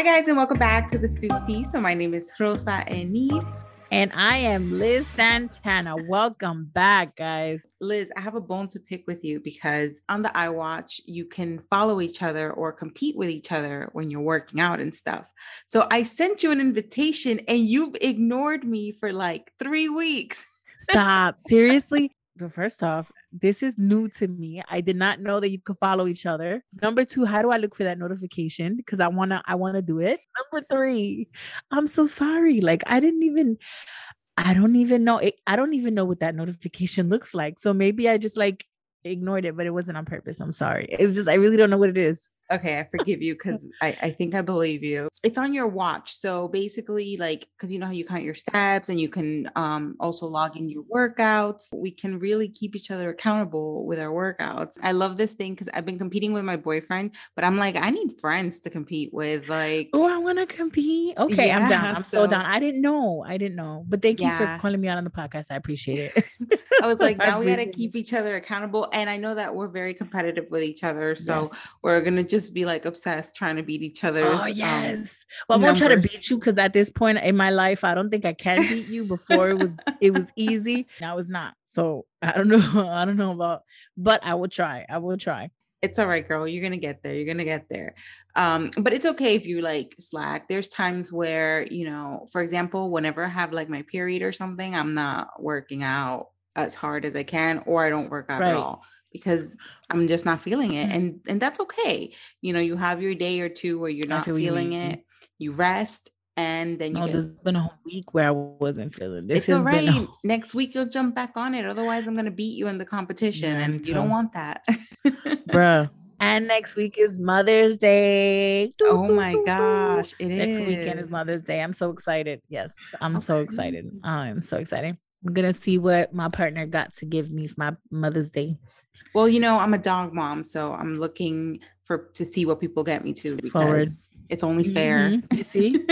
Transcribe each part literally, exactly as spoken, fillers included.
Hi guys, and welcome back to the Spooky. So my name is Rosa Enid. And I am Liz Santana. Welcome back, guys. Liz, I have a bone to pick with you because on the iWatch, you can follow each other or compete with each other when you're working out and stuff. So I sent you an invitation and you've ignored me for like three weeks. Stop. Seriously? First off, this is new to me. I did not know that you could follow each other. Number two, how do I look for that notification? Because I want to, I want to do it. Number three, I'm so sorry. Like I didn't even, I don't even know. It, I don't even know what that notification looks like. So maybe I just like ignored it, but it wasn't on purpose. I'm sorry. It's just, I really don't know what it is. Okay. I forgive you. Cause I, I think I believe you. It's on your watch. So basically like, cause you know how you count your steps and you can um, also log in your workouts. We can really keep each other accountable with our workouts. I love this thing. Cause I've been competing with my boyfriend, but I'm like, I need friends to compete with. Like, oh, I want to compete. Okay. Yeah, I'm down. I'm so, so down. I didn't know. I didn't know, but thank yeah. you for calling me out on the podcast. I appreciate it. I was like, now we got to keep each other accountable. And I know that we're very competitive with each other. So yes. we're going to just be like obsessed trying to beat each other's. Oh yes. Um, well, I won't try to beat you because at this point in my life, I don't think I can beat you. Before it was it was easy. Now it's not. So I don't know. I don't know about. But I will try. I will try. It's all right, girl. You're gonna get there. You're gonna get there. Um, but it's okay if you like slack. There's times where you know, for example, whenever I have like my period or something, I'm not working out as hard as I can, or I don't work out right. at all. Because I'm just not feeling it. And, and that's okay. You know, you have your day or two where you're not feel feeling you it, you rest, and then you no, get... there's been a whole week where I wasn't feeling this. It's all right. A... Next week, you'll jump back on it. Otherwise I'm going to beat you in the competition yeah, and you don't want that. Bruh. And next week is Mother's Day. Oh my gosh. It next is. Next weekend is Mother's Day. I'm so excited. Yes. I'm okay. so excited. I'm so excited. I'm going to see what my partner got to give me for my Mother's Day. Well, you know, I'm a dog mom, so I'm looking for to see what people get me to because Forward. It's only fair. Mm-hmm. You see?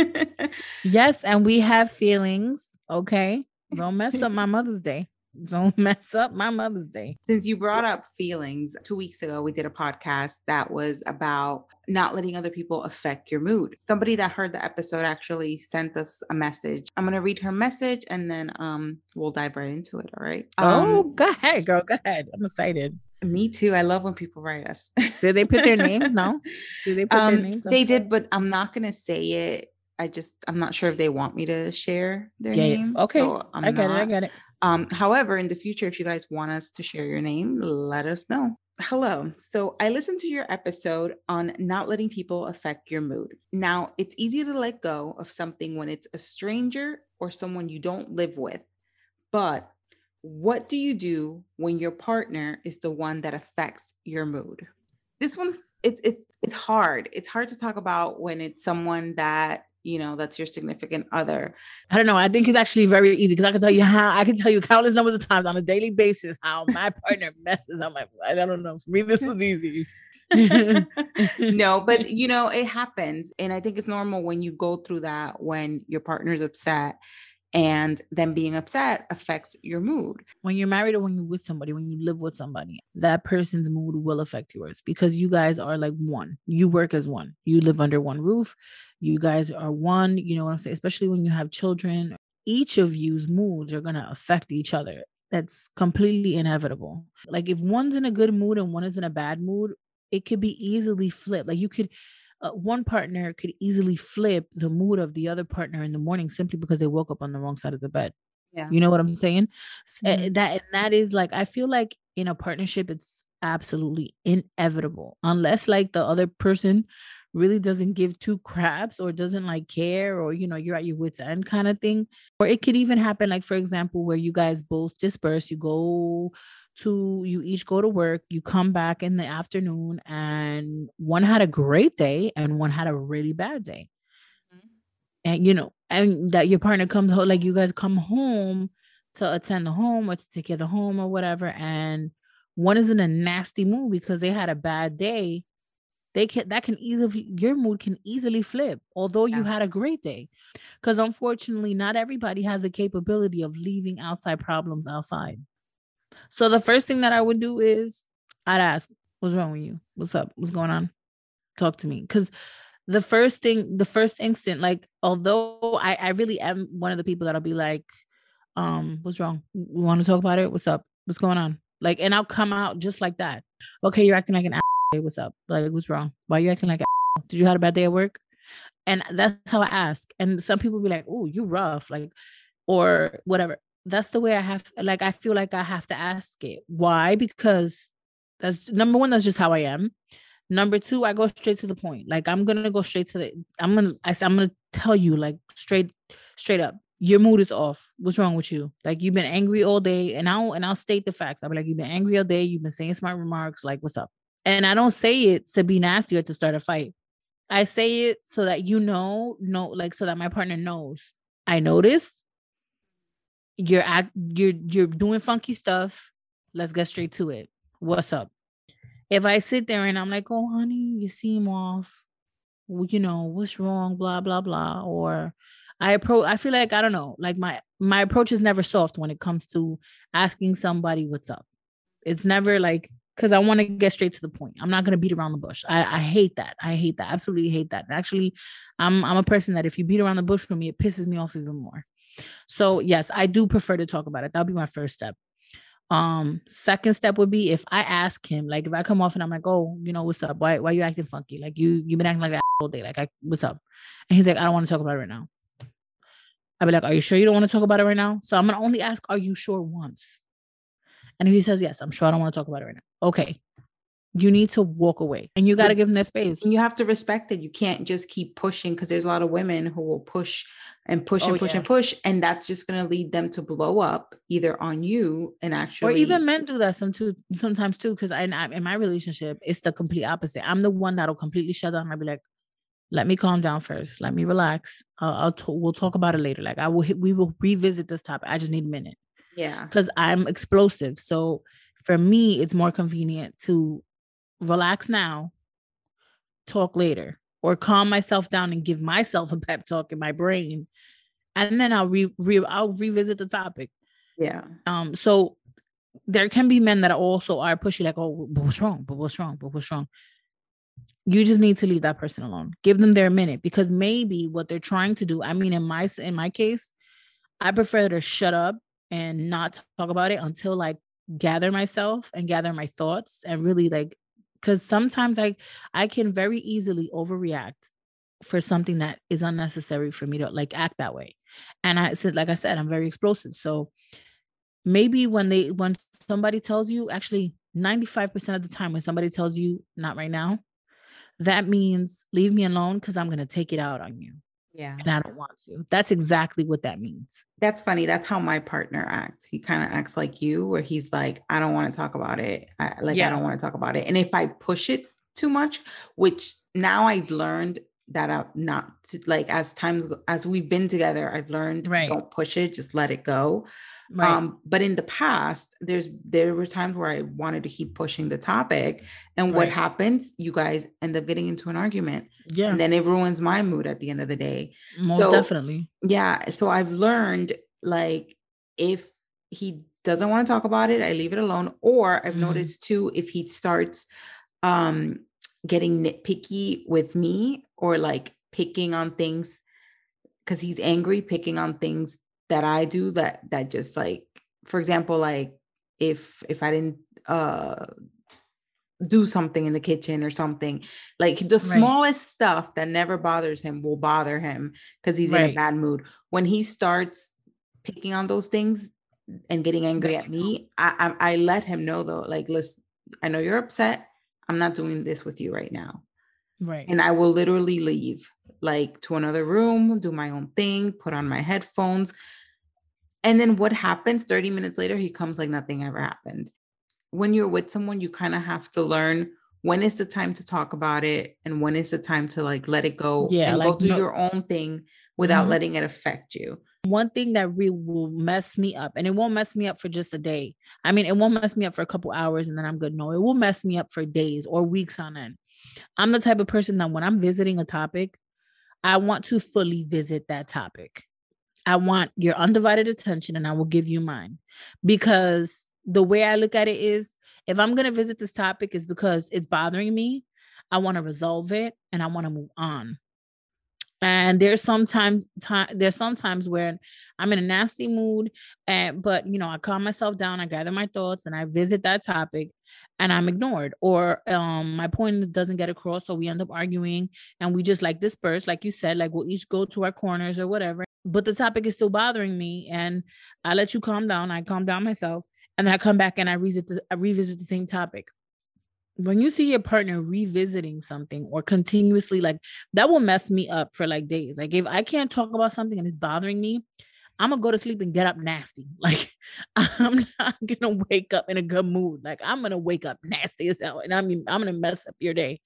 Yes, and we have feelings. Okay. Don't mess up my Mother's Day. Don't mess up my Mother's Day. Since you brought up feelings, two weeks ago, we did a podcast that was about not letting other people affect your mood. Somebody that heard the episode actually sent us a message. I'm going to read her message and then um, we'll dive right into it. All right. Um, oh, go ahead, girl. Go ahead. I'm excited. Me too. I love when people write us. Did they put their names? No. Did they put um, their names? They did, but I'm not going to say it. I just, I'm not sure if they want me to share their yeah, name. Okay. So I'm I got not. it. I got it. Um, however, in the future, if you guys want us to share your name, let us know. Hello. So I listened to your episode on not letting people affect your mood. Now, it's easy to let go of something when it's a stranger or someone you don't live with. But what do you do when your partner is the one that affects your mood? This one's, it's, it's, it's hard. It's hard to talk about when it's someone that you know, that's your significant other. I don't know. I think it's actually very easy because I can tell you how I can tell you countless numbers of times on a daily basis how my partner messes up my life. I don't know. For me, this was easy. No, but you know, it happens. And I think it's normal when you go through that, when your partner's upset and them being upset affects your mood. When you're married or when you're with somebody, when you live with somebody, that person's mood will affect yours because you guys are like one. You work as one. You live under one roof. You guys are one, you know what I'm saying? Especially when you have children, each of you's moods are going to affect each other. That's completely inevitable. Like if one's in a good mood and one is in a bad mood, it could be easily flipped. Like you could, uh, one partner could easily flip the mood of the other partner in the morning simply because they woke up on the wrong side of the bed. Yeah. You know what I'm saying? Mm-hmm. That, and that is like, I feel like in a partnership, it's absolutely inevitable unless like the other person really doesn't give two craps or doesn't like care or, you know, you're at your wit's end kind of thing. Or it could even happen, like, for example, where you guys both disperse, you go to, you each go to work, you come back in the afternoon and one had a great day and one had a really bad day. Mm-hmm. And, you know, and that your partner comes home, like you guys come home to attend the home or to take care of the home or whatever. And one is in a nasty mood because they had a bad day. They can, that can easily, your mood can easily flip, although you yeah. had a great day. Because unfortunately, not everybody has the capability of leaving outside problems outside. So the first thing that I would do is I'd ask, what's wrong with you? What's up? What's going on? Talk to me. Because the first thing, the first instant, like, although I, I really am one of the people that'll be like, um, what's wrong? We want to talk about it. What's up? What's going on? Like, and I'll come out just like that. Okay. You're acting like an asshole. What's up? Like, what's wrong? Why are you acting like an asshole? Did you have a bad day at work? And that's how I ask. And some people be like, oh, you rough, like, or whatever. That's the way I have, like, I feel like I have to ask it. Why? Because that's number one, that's just how I am. Number two, I go straight to the point. Like, I'm going to go straight to the, I'm going to, I'm going to tell you, like, straight, straight up, your mood is off. What's wrong with you? Like, you've been angry all day. And I'll, and I'll state the facts. I'll be like, you've been angry all day. You've been saying smart remarks. Like, what's up? And I don't say it to be nasty or to start a fight. I say it so that, you know, no, like, so that my partner knows, I noticed you're act, you're, you're doing funky stuff. Let's get straight to it. What's up? If I sit there and I'm like, oh, honey, you seem off, well, you know, what's wrong, blah, blah, blah. Or I approach, I feel like, I don't know, like my, my approach is never soft when it comes to asking somebody what's up. It's never like, because I want to get straight to the point. I'm not going to beat around the bush. I, I hate that. I hate that. Absolutely hate that. Actually, I'm I'm a person that if you beat around the bush with me, it pisses me off even more. So yes, I do prefer to talk about it. That'll be my first step. Um, second step would be if I ask him, like if I come off and I'm like, oh, you know, what's up? Why why are you acting funky? Like you, you've been acting like that all day. Like, I, what's up? And he's like, I don't want to talk about it right now. I'll be like, are you sure you don't want to talk about it right now? So I'm going to only ask, are you sure once? And if he says, yes, I'm sure I don't want to talk about it right now. Okay. You need to walk away and you got to give them that space. And you have to respect that. You can't just keep pushing, because there's a lot of women who will push and push and oh, push yeah. and push. And that's just going to lead them to blow up either on you and actually. Or even men do that some too, sometimes too. Because I, in my relationship, it's the complete opposite. I'm the one that'll completely shut down. I'll be like, let me calm down first. Let me relax. I'll, I'll t- we'll talk about it later. Like I will, we will revisit this topic. I just need a minute. Yeah. Because I'm explosive. So for me, it's more convenient to relax now, talk later, or calm myself down and give myself a pep talk in my brain. And then I'll re, re I'll revisit the topic. Yeah. Um, so there can be men that also are pushy, like, oh, but what's wrong? But what's wrong? But what's wrong? You just need to leave that person alone. Give them their minute, because maybe what they're trying to do, I mean, in my in my case, I prefer to shut up and not talk about it until like gather myself and gather my thoughts and really like, because sometimes I, I can very easily overreact for something that is unnecessary for me to like act that way. And I said, like I said, I'm very explosive. So maybe when they, when somebody tells you, actually ninety-five percent of the time when somebody tells you not right now, that means leave me alone, because I'm going to take it out on you. Yeah. And I don't want to. That's exactly what that means. That's funny. That's how my partner acts. He kind of acts like you, where he's like, I don't want to talk about it. I, like, yeah. I don't want to talk about it. And if I push it too much, which now I've learned that I'm not to, like, as times, as we've been together, I've learned right. Don't push it, just let it go. Right. Um, but in the past, there's, there were times where I wanted to keep pushing the topic, and right. What happens, you guys end up getting into an argument. Yeah. And then it ruins my mood at the end of the day. Most so, definitely. Yeah. So I've learned, like, if he doesn't want to talk about it, I leave it alone. Or I've mm-hmm. noticed too, if he starts, um, getting nitpicky with me, or like picking on things, cause he's angry, picking on things that I do that, that just like, for example, like if, if I didn't, uh, do something in the kitchen or something, like the right. smallest stuff that never bothers him will bother him, cause he's right. in a bad mood. When he starts picking on those things and getting angry right. at me, I, I, I let him know though, like, listen, I know you're upset. I'm not doing this with you right now. Right. And I will literally leave, like, to another room, do my own thing, put on my headphones. And then what happens thirty minutes later, he comes like nothing ever happened. When you're with someone, you kind of have to learn when is the time to talk about it and when is the time to like let it go yeah, and like, go do no- your own thing without mm-hmm. letting it affect you. One thing that really will mess me up, and it won't mess me up for just a day. I mean, it won't mess me up for a couple hours and then I'm good. No, it will mess me up for days or weeks on end. I'm the type of person that when I'm visiting a topic, I want to fully visit that topic. I want your undivided attention and I will give you mine, because the way I look at it is, if I'm going to visit this topic, it's because it's bothering me. I want to resolve it and I want to move on. And there's sometimes time, there's sometimes where I'm in a nasty mood, and, but, you know, I calm myself down, I gather my thoughts and I visit that topic and I'm ignored, or um, my point doesn't get across. So we end up arguing and we just like disperse, like you said, like we'll each go to our corners or whatever, but the topic is still bothering me. And I let you calm down. I calm down myself and then I come back and I revisit the, I revisit the same topic. When you see your partner revisiting something or continuously, like that will mess me up for like days. Like if I can't talk about something and it's bothering me, I'm gonna go to sleep and get up nasty. Like I'm not gonna wake up in a good mood. Like I'm gonna wake up nasty as hell, and I mean I'm gonna mess up your day.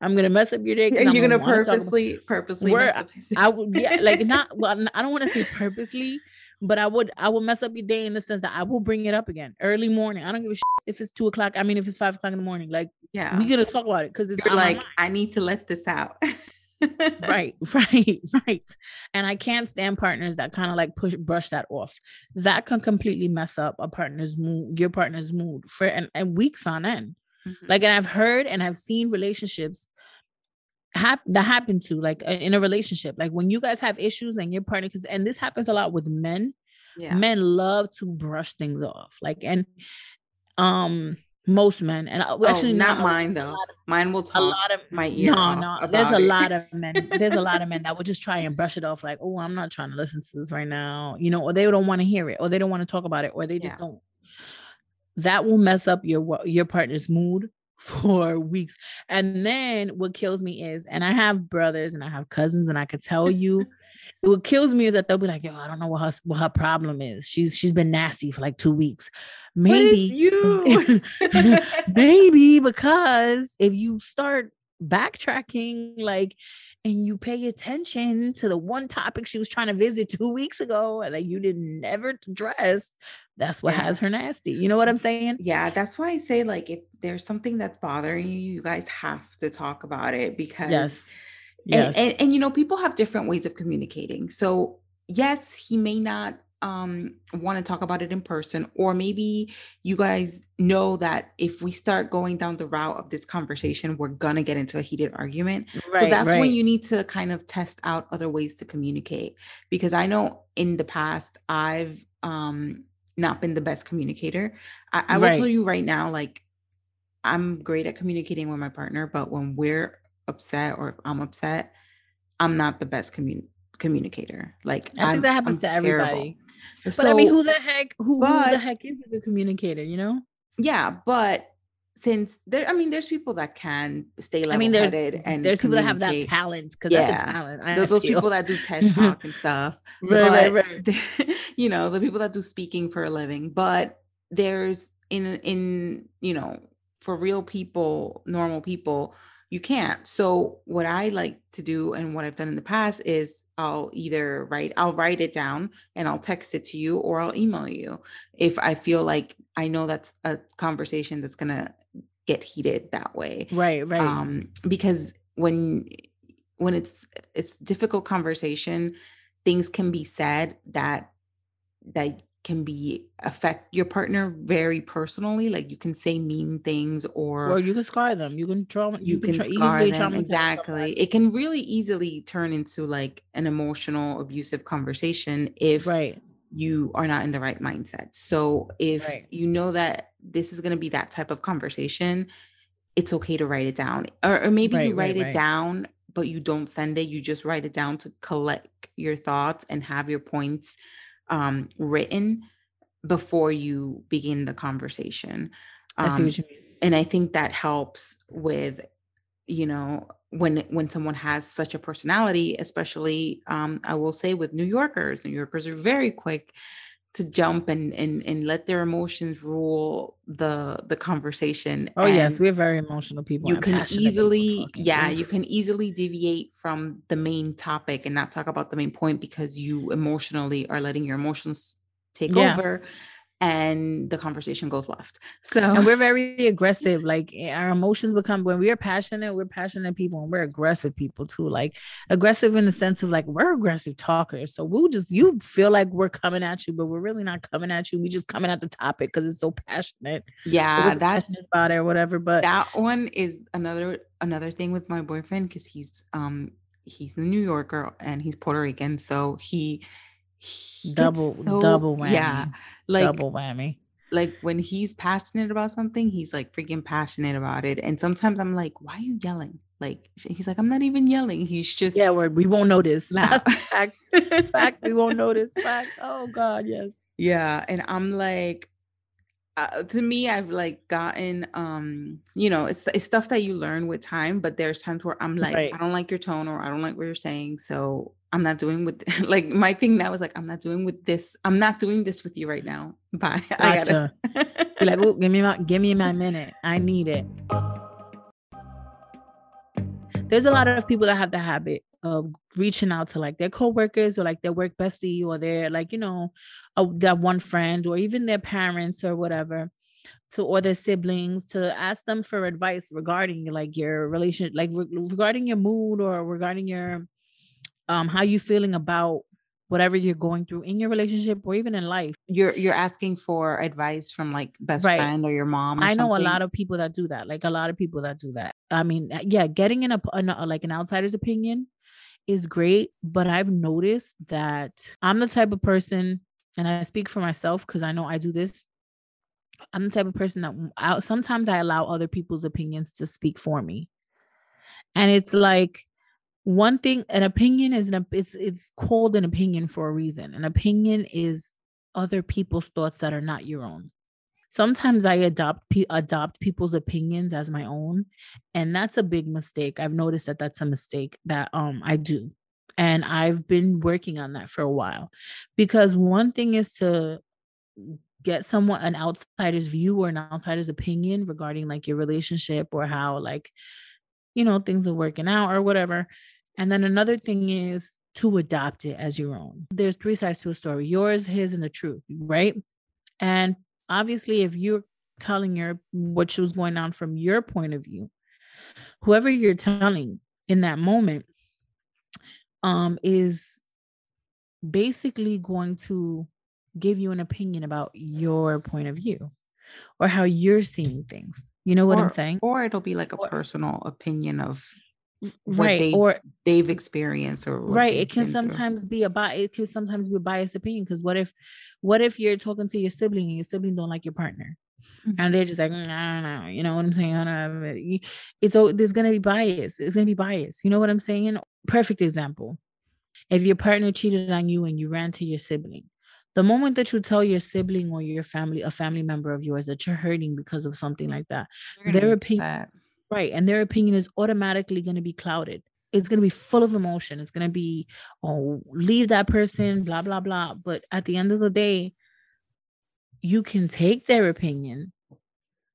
I'm gonna mess up your day. And you're gonna, gonna purposely, about, purposely. Mess up his day. I would, yeah, like not. Well, I don't want to say purposely, but I would, I would mess up your day in the sense that I will bring it up again early morning. I don't give a shit if it's two o'clock. I mean, if it's five o'clock in the morning, like yeah, we're gonna talk about it because it's you're like I need to let this out. right, right, right. And I can't stand partners that kind of like push, brush that off. That can completely mess up a partner's mood, your partner's mood for and, and weeks on end. Mm-hmm. Like, and I've heard and I've seen relationships hap- that happen to like in a relationship. Like when you guys have issues and your partner, because and this happens a lot with men. Yeah. Men love to brush things off. Like and um. Most men, and actually oh, not, not mine though. Of, mine will talk a lot of my ear. No, no. There's a it. lot of men. There's a lot of men that would just try and brush it off, like, "Oh, I'm not trying to listen to this right now," you know, or they don't want to hear it, or they don't want to talk about it, or they just yeah. don't. That will mess up your your partner's mood for weeks. And then what kills me is, and I have brothers and I have cousins, and I could tell you, what kills me is that they'll be like, "Yo, I don't know what her what her problem is. She's she's been nasty for like two weeks." Maybe you maybe because if you start backtracking, like, and you pay attention to the one topic she was trying to visit two weeks ago and that you did never address, that's what yeah. has her nasty. You know what I'm saying? Yeah, that's why I say, like, if there's something that's bothering you, you guys have to talk about it because yes. Yes. And, and, and, you know, people have different ways of communicating. So yes, he may not um, want to talk about it in person, or maybe you guys know that if we start going down the route of this conversation, we're going to get into a heated argument. Right, so that's right. when you need to kind of test out other ways to communicate, because I know in the past I've um, not been the best communicator. I, I right. will tell you right now, like, I'm great at communicating with my partner, but when we're upset or if I'm upset, I'm not the best commun- communicator. Like I think I'm, that happens I'm to everybody. Terrible. But so, I mean, who the heck, who, but, who the heck is a good communicator, you know? Yeah. But since there, I mean, there's people that can stay level-headed. I mean, there's, and there's people that have that talent. Cause yeah, that's a talent. I those, those people that do TED Talk and stuff, right, but, right, right. you know, the people that do speaking for a living, but there's in, in, you know, for real people, normal people, you can't. So what I like to do and what I've done in the past is I'll either write, I'll write it down and I'll text it to you, or I'll email you if I feel like I know that's a conversation that's going to get heated that way. Right. Right. Um, because when, when it's, it's difficult conversation, things can be said that, that can be affect your partner very personally. Like you can say mean things, or or you can scar them. You can trauma. You, you can, can scar easily them. Exactly. It can really easily turn into like an emotional, abusive conversation if right. you are not in the right mindset. So if right. you know that this is going to be that type of conversation, it's okay to write it down, or, or maybe right, you write right, it right. down, but you don't send it. You just write it down to collect your thoughts and have your points um, written before you begin the conversation. Um, I see what you mean. And I think that helps with, you know, when, when someone has such a personality, especially, um, I will say with New Yorkers, New Yorkers are very quick to jump and, and, and let their emotions rule the, the conversation. Oh and yes. We're very emotional people. You can easily, yeah, you can easily deviate from the main topic and not talk about the main point because you emotionally are letting your emotions take yeah. over. and the conversation goes left. So and we're very aggressive. Like our emotions become, when we are passionate, we're passionate people, and we're aggressive people too. Like aggressive in the sense of like, we're aggressive talkers. So we'll just, you feel like we're coming at you, but we're really not coming at you. We just coming at the topic because it's so passionate. Yeah. So that's passionate about it or whatever. But that one is another, another thing with my boyfriend. Cause he's, um, he's a New Yorker and he's Puerto Rican. So he, He double so, double whammy. Yeah, like double whammy. Like when he's passionate about something, he's like freaking passionate about it. And sometimes I'm like, why are you yelling? Like he's like, I'm not even yelling. He's just yeah, word. We won't notice. Fact, fact, we won't notice. Fact. Oh God, yes. Yeah, and I'm like, uh, to me, I've like gotten, um, you know, it's it's stuff that you learn with time. But there's times where I'm like, right. I don't like your tone, or I don't like what you're saying, so. I'm not doing with like my thing now is like, I'm not doing with this. I'm not doing this with you right now. Bye. Gotcha. I gotta... You're like, oh, give me my, give me my minute. I need it. There's a lot of people that have the habit of reaching out to like their coworkers or like their work bestie or their, like, you know, a, that one friend or even their parents or whatever. To or their siblings to ask them for advice regarding like your relationship, like re- regarding your mood or regarding your, Um, how you feeling about whatever you're going through in your relationship or even in life. You're you're asking for advice from like best right. friend or your mom. Or I know something. a lot of people that do that. Like a lot of people that do that. I mean, yeah, getting in a, an, a like an outsider's opinion is great, but I've noticed that I'm the type of person, and I speak for myself because I know I do this. I'm the type of person that I, sometimes I allow other people's opinions to speak for me, and it's like. One thing, an opinion is an it's it's called an opinion for a reason. An opinion is other people's thoughts that are not your own. Sometimes I adopt pe- adopt people's opinions as my own, and that's a big mistake. I've noticed that that's a mistake that um I do, and I've been working on that for a while, because one thing is to get someone an outsider's view or an outsider's opinion regarding like your relationship or how like you know things are working out or whatever. And then another thing is to adopt it as your own. There's three sides to a story, yours, his, and the truth, right? And obviously if you're telling your, what was going on from your point of view, whoever you're telling in that moment um, is basically going to give you an opinion about your point of view or how you're seeing things. You know what or, I'm saying? Or it'll be like a or, personal opinion of what right, they, or, they've experienced or right. It can sometimes through. be a bi- it can sometimes be a biased opinion. Because what if what if you're talking to your sibling and your sibling don't like your partner? Mm-hmm. And they're just like, mm, I don't know, you know what I'm saying? I don't know. It's oh, there's gonna be bias. It's gonna be bias. You know what I'm saying? Perfect example. If your partner cheated on you and you ran to your sibling. The moment that you tell your sibling or your family, a family member of yours that you're hurting because of something like that, their opinion, right. And their opinion is automatically going to be clouded. It's going to be full of emotion. It's going to be, oh, leave that person, blah, blah, blah. But at the end of the day, you can take their opinion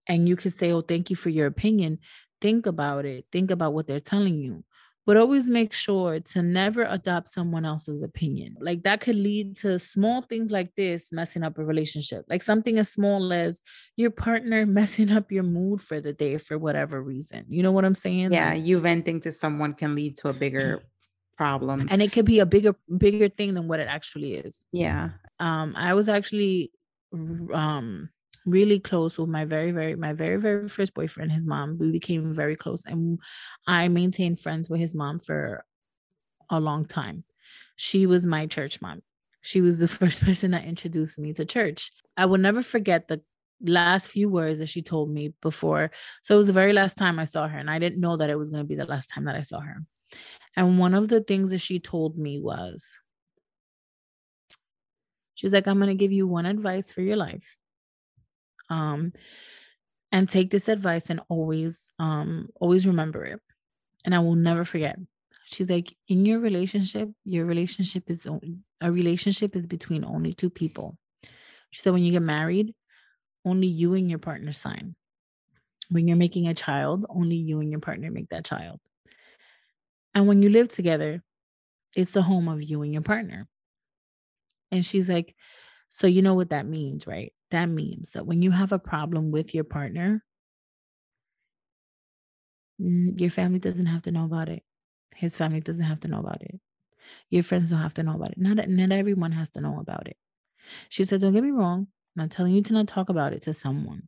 and you can say, oh, thank you for your opinion. Think about it. Think about what they're telling you. But always make sure to never adopt someone else's opinion. Like that could lead to small things like this, messing up a relationship, like something as small as your partner messing up your mood for the day for whatever reason. You know what I'm saying? Yeah. Like, you venting to someone can lead to a bigger problem. And it could be a bigger, bigger thing than what it actually is. Yeah. Um, I was actually, um, really close with my very, very, my very, very first boyfriend, his mom. We became very close and I maintained friends with his mom for a long time. She was my church mom. She was the first person that introduced me to church. I will never forget the last few words that she told me before. So it was the very last time I saw her, and I didn't know that it was going to be the last time that I saw her. And one of the things that she told me was, she's like, I'm going to give you one advice for your life. Um, and take this advice and always, um, always remember it. And I will never forget. She's like, in your relationship, your relationship is, a relationship is between only two people. She said, when you get married, only you and your partner sign. When you're making a child, only you and your partner make that child. And when you live together, it's the home of you and your partner. And she's like, so you know what that means, right? That means that when you have a problem with your partner, your family doesn't have to know about it. His family doesn't have to know about it. Your friends don't have to know about it. Not, not everyone has to know about it. She said, don't get me wrong. I'm not telling you to not talk about it to someone,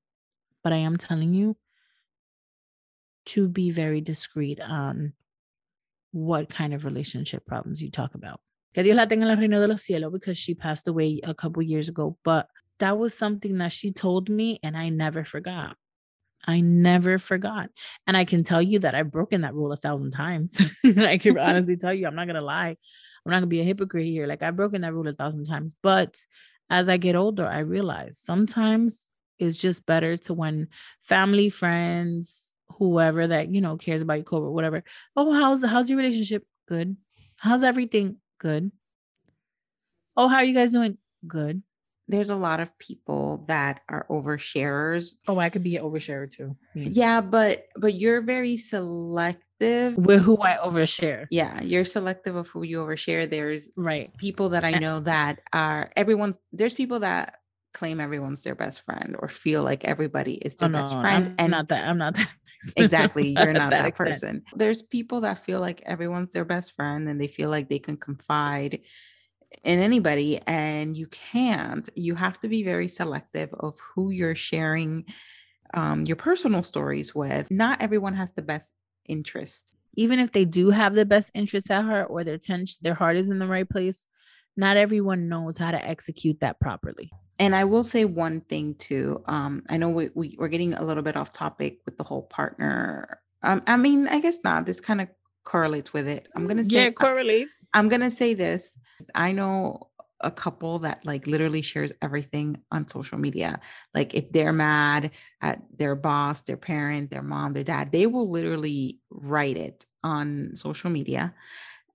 but I am telling you to be very discreet on what kind of relationship problems you talk about. Que Dios la tenga en el reino de los cielos, because she passed away a couple years ago. But that was something that she told me and I never forgot. I never forgot. And I can tell you that I've broken that rule a thousand times. I can honestly tell you, I'm not going to lie. I'm not going to be a hypocrite here. Like, I've broken that rule a thousand times. But as I get older, I realize sometimes it's just better to, when family, friends, whoever that, you know, cares about your coworker, whatever. Oh, how's, how's your relationship? Good. How's everything? Good. Oh, how are you guys doing? Good. There's a lot of people that are oversharers. Oh, I could be an oversharer too. Yeah. yeah, but but you're very selective with who I overshare. Yeah, you're selective of who you overshare. There's right people that I know that are everyone. There's people that claim everyone's their best friend or feel like everybody is their oh, no, best friend. I'm and not that. I'm not that. Exactly. You're not that, that person. There's people that feel like everyone's their best friend and they feel like they can confide in anybody, and you can't. You have to be very selective of who you're sharing um, your personal stories with. Not everyone has the best interest. Even if they do have the best interest at heart, or their tension, their heart is in the right place, not everyone knows how to execute that properly. And I will say one thing too. Um, I know we, we we're getting a little bit off topic with the whole partner. Um, I mean, I guess not. This kind of correlates with it. I'm gonna say yeah, it correlates. I, I'm gonna say this. I know a couple that like literally shares everything on social media. Like if they're mad at their boss, their parent, their mom, their dad, they will literally write it on social media.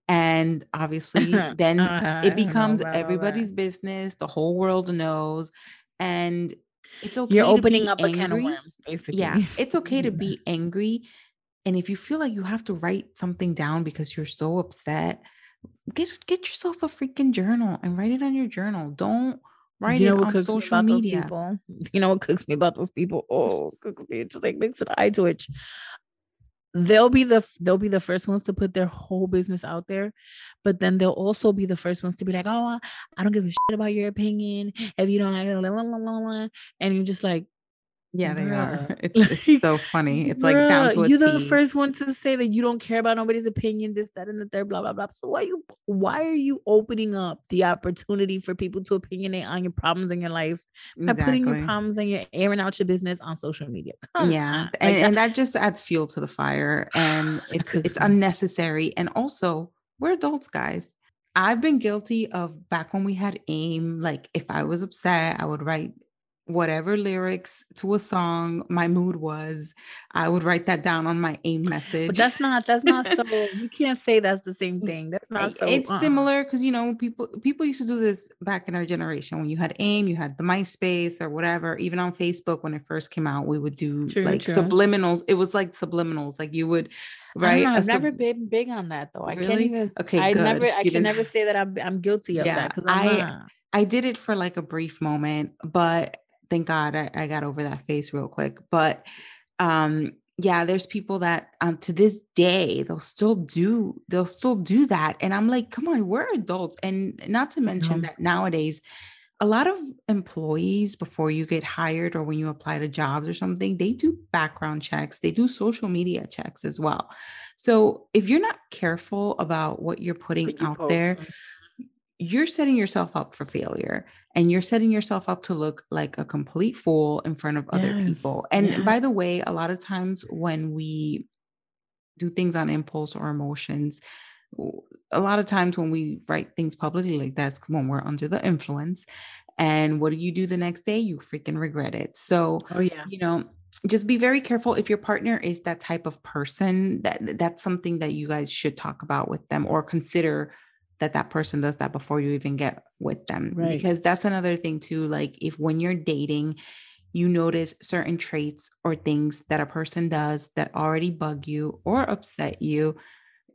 And obviously then uh, it becomes everybody's that. business. The whole world knows. And it's okay. You're opening to be up angry. A can of worms, basically. Yeah. It's okay to be angry. And if you feel like you have to write something down because you're so upset, Get get yourself a freaking journal and write it on your journal. Don't write you know it on social media. People. You know what cooks me about those people? Oh, cooks me. It just like makes an eye twitch. They'll be the they'll be the first ones to put their whole business out there, but then they'll also be the first ones to be like, "Oh, I don't give a shit about your opinion. If you don't like it, blah, blah, blah, blah." And you're just like, yeah, they bruh. are. It's, it's so funny. It's bruh, like down to a you're the first one to say that you don't care about nobody's opinion, this, that, and the third, blah, blah, blah. So why you why are you opening up the opportunity for people to opinionate on your problems in your life by exactly. putting your problems and your airing out your business on social media? Come yeah, like and, that. and that just adds fuel to the fire, and it's it's unnecessary. And also, we're adults, guys. I've been guilty of back when we had A I M. Like if I was upset, I would write whatever lyrics to a song my mood was, I would write that down on my A I M message. But that's not, that's not so, you can't say that's the same thing. That's not so. It's uh-uh. similar because, you know, people, people used to do this back in our generation. When you had A I M, you had the MySpace or whatever, even on Facebook when it first came out, we would do true, like true. subliminals. It was like subliminals. Like you would, right? Know, I've sub- never been big on that though. I really? can't even, okay, I good. never, I you can never say that I'm, I'm guilty of yeah, that. Cause I'm I, not. I did it for like a brief moment, but thank God I, I got over that phase real quick. But um, yeah, there's people that um, to this day, they'll still do, they'll still do that. And I'm like, come on, we're adults. And not to mention mm-hmm. that nowadays, a lot of employees before you get hired or when you apply to jobs or something, they do background checks. They do social media checks as well. So if you're not careful about what you're putting you out post. there, you're setting yourself up for failure and you're setting yourself up to look like a complete fool in front of other yes, people. And yes. by the way, a lot of times when we do things on impulse or emotions, a lot of times when we write things publicly, like that's when we're under the influence. And what do you do the next day? You freaking regret it. So, oh, yeah. you know, just be very careful. If your partner is that type of person, that that's something that you guys should talk about with them, or consider that that person does that before you even get with them. Right. Because that's another thing too. Like if when you're dating, you notice certain traits or things that a person does that already bug you or upset you,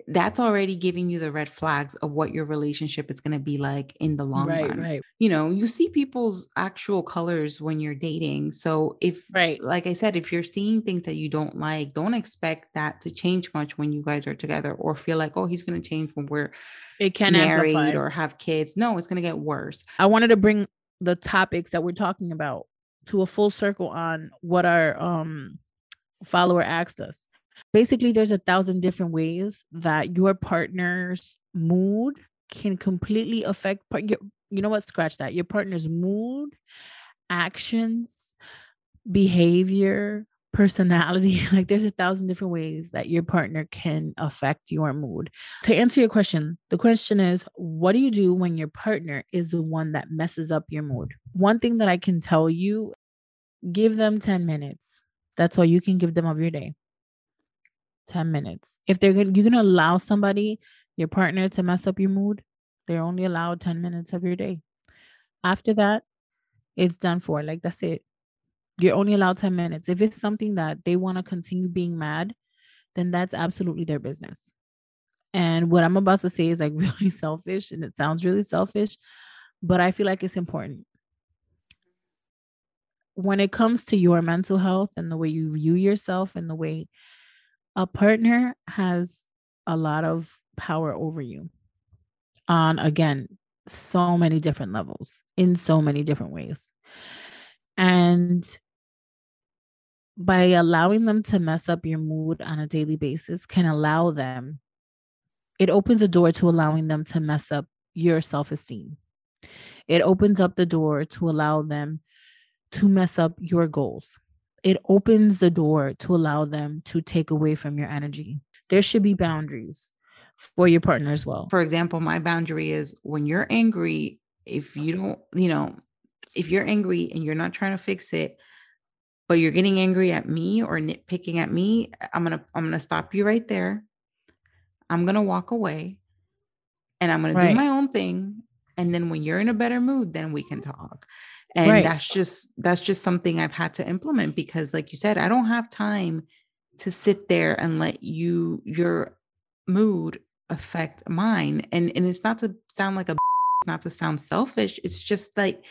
that's already giving you the red flags of what your relationship is going to be like in the long right, run. Right. You know, you see people's actual colors when you're dating. So if, right. like I said, if you're seeing things that you don't like, don't expect that to change much when you guys are together or feel like, oh, he's going to change when we're it can married amplify. Or have kids. No, it's going to get worse. I wanted to bring the topics that we're talking about to a full circle on what our um, follower asked us. Basically, there's a thousand different ways that your partner's mood can completely affect, part- your, you know what, scratch that, your partner's mood, actions, behavior, personality. Like there's a thousand different ways that your partner can affect your mood. To answer your question, the question is, what do you do when your partner is the one that messes up your mood? One thing that I can tell you, give them ten minutes. That's all you can give them of your day. ten minutes. If they're going, you're going to allow somebody, your partner, to mess up your mood, they're only allowed ten minutes of your day. After that, it's done for. Like, that's it. You're only allowed ten minutes. If it's something that they want to continue being mad, then that's absolutely their business. And what I'm about to say is like really selfish, and it sounds really selfish, but I feel like it's important. When it comes to your mental health and the way you view yourself and the way a partner has a lot of power over you on, again, so many different levels in so many different ways. And by allowing them to mess up your mood on a daily basis can allow them, it opens the door to allowing them to mess up your self-esteem. It opens up the door to allow them to mess up your goals. It opens the door to allow them to take away from your energy. There should be boundaries for your partner as well. For example, my boundary is when you're angry, if you don't, you know, if you're angry and you're not trying to fix it, but you're getting angry at me or nitpicking at me, I'm going to, I'm going to stop you right there. I'm going to walk away and I'm going right. to do my own thing. And then when you're in a better mood, then we can talk. And right. that's just, that's just something I've had to implement because like you said, I don't have time to sit there and let you, your mood affect mine. And, and it's not to sound like a, not to sound selfish. It's just like,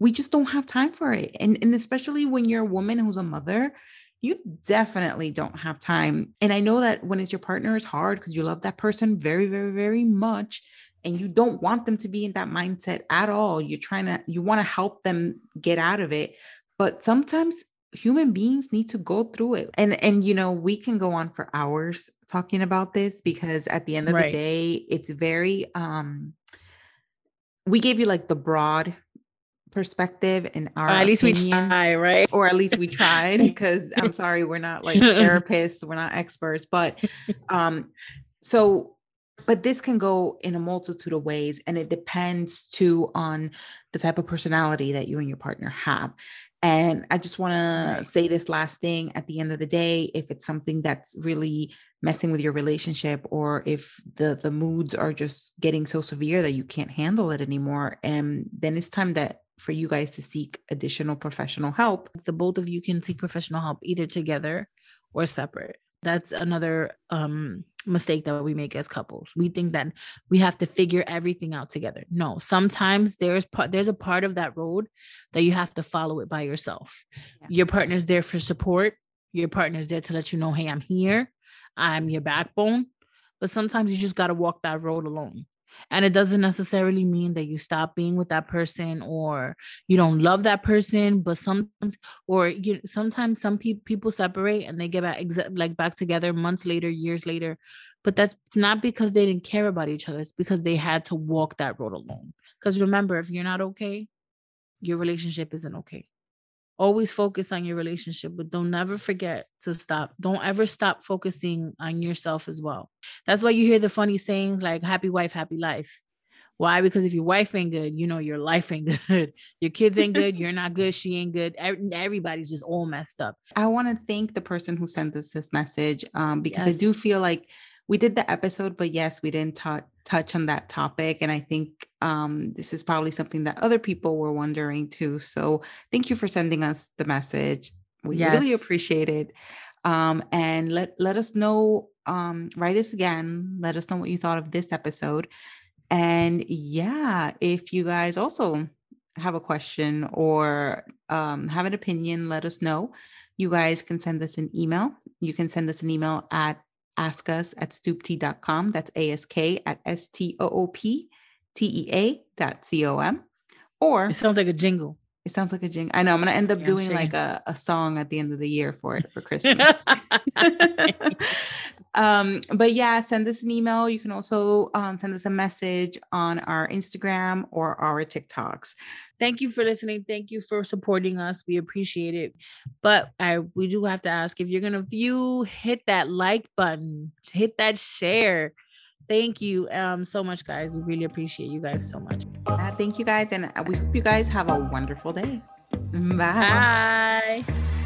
we just don't have time for it. And, and especially when you're a woman who's a mother, you definitely don't have time. And I know that when it's your partner, it's hard because you love that person very, very, very much. And you don't want them to be in that mindset at all. You're trying to, you want to help them get out of it. But sometimes human beings need to go through it. And, and, you know, we can go on for hours talking about this because at the end of right. the day, it's very, um, we gave you like the broad perspective and our, or at least opinions, we try, right? Or at least we tried because I'm sorry, we're not like therapists. We're not experts, but, um, so But this can go in a multitude of ways, and it depends too on the type of personality that you and your partner have. And I just want right. to say this last thing at the end of the day, if it's something that's really messing with your relationship, or if the, the moods are just getting so severe that you can't handle it anymore, and then it's time that for you guys to seek additional professional help. The both of you can seek professional help either together or separate. That's another um, mistake that we make as couples. We think that we have to figure everything out together. No, sometimes there's part, there's a part of that road that you have to follow it by yourself. Yeah. Your partner's there for support. Your partner's there to let you know, hey, I'm here. I'm your backbone. But sometimes you just got to walk that road alone. And it doesn't necessarily mean that you stop being with that person or you don't love that person, but sometimes, or you, sometimes some pe- people separate and they get back, exa- like back together months later, years later, but that's not because they didn't care about each other. It's because they had to walk that road alone. Because remember, if you're not okay, your relationship isn't okay. Always focus on your relationship, but don't never forget to stop. Don't ever stop focusing on yourself as well. That's why you hear the funny sayings like happy wife, happy life. Why? Because if your wife ain't good, you know, your life ain't good. Your kids ain't good. You're not good. She ain't good. Everybody's just all messed up. I want to thank the person who sent us this message um, because yes. I do feel like we did the episode, but yes, we didn't talk. touch on that topic. And I think um, this is probably something that other people were wondering too. So thank you for sending us the message. We yes. really appreciate it. Um, and let, let us know um, write us again. Let us know what you thought of this episode. And yeah, if you guys also have a question or um, have an opinion, let us know. You guys can send us an email. You can send us an email at ask us at stoop tea dot com. That's A S K at S T O O P T E A dot C O M. Or it sounds like a jingle. It sounds like a jingle. I know. I'm going to end up yeah, doing like a, a song at the end of the year for it for Christmas. um, but yeah, send us an email. You can also um, send us a message on our Instagram or our TikToks. Thank you for listening. Thank you for supporting us. We appreciate it. But I we do have to ask, if you're going to view, hit that like button, hit that share. Thank you um, so much, guys. We really appreciate you guys so much. Uh, thank you, guys. And we hope you guys have a wonderful day. Bye. Bye.